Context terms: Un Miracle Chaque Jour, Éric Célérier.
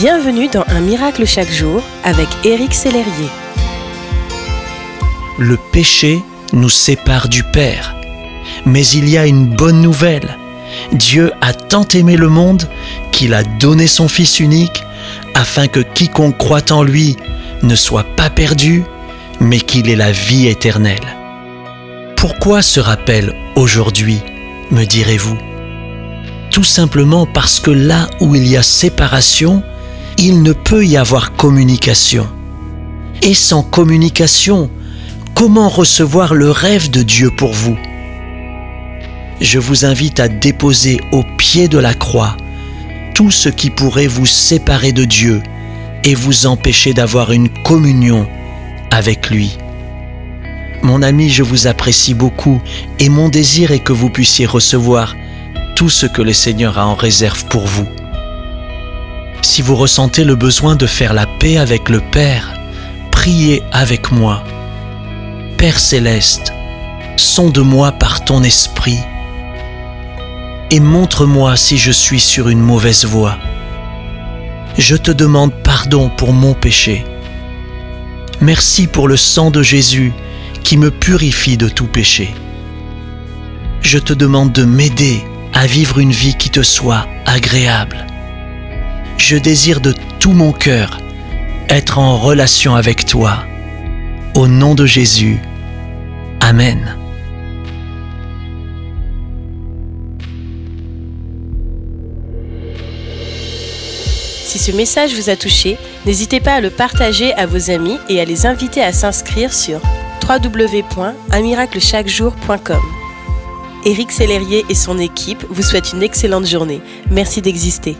Bienvenue dans Un Miracle Chaque Jour avec Éric Célérier. Le péché nous sépare du Père, mais il y a une bonne nouvelle. Dieu a tant aimé le monde qu'il a donné son Fils unique afin que quiconque croit en lui ne soit pas perdu, mais qu'il ait la vie éternelle. Pourquoi ce rappel aujourd'hui, me direz-vous ? Tout simplement parce que là où il y a séparation, il ne peut y avoir communication. Et sans communication, comment recevoir le rêve de Dieu pour vous ? Je vous invite à déposer au pied de la croix tout ce qui pourrait vous séparer de Dieu et vous empêcher d'avoir une communion avec lui. Mon ami, je vous apprécie beaucoup et mon désir est que vous puissiez recevoir tout ce que le Seigneur a en réserve pour vous. Si vous ressentez le besoin de faire la paix avec le Père, priez avec moi. Père Céleste, sonde-moi par ton esprit et montre-moi si je suis sur une mauvaise voie. Je te demande pardon pour mon péché. Merci pour le sang de Jésus qui me purifie de tout péché. Je te demande de m'aider à vivre une vie qui te soit agréable. Je désire de tout mon cœur être en relation avec toi. Au nom de Jésus, Amen. Si ce message vous a touché, n'hésitez pas à le partager à vos amis et à les inviter à s'inscrire sur www.unmiraclechaquejour.com. Éric Célérier et son équipe vous souhaitent une excellente journée. Merci d'exister.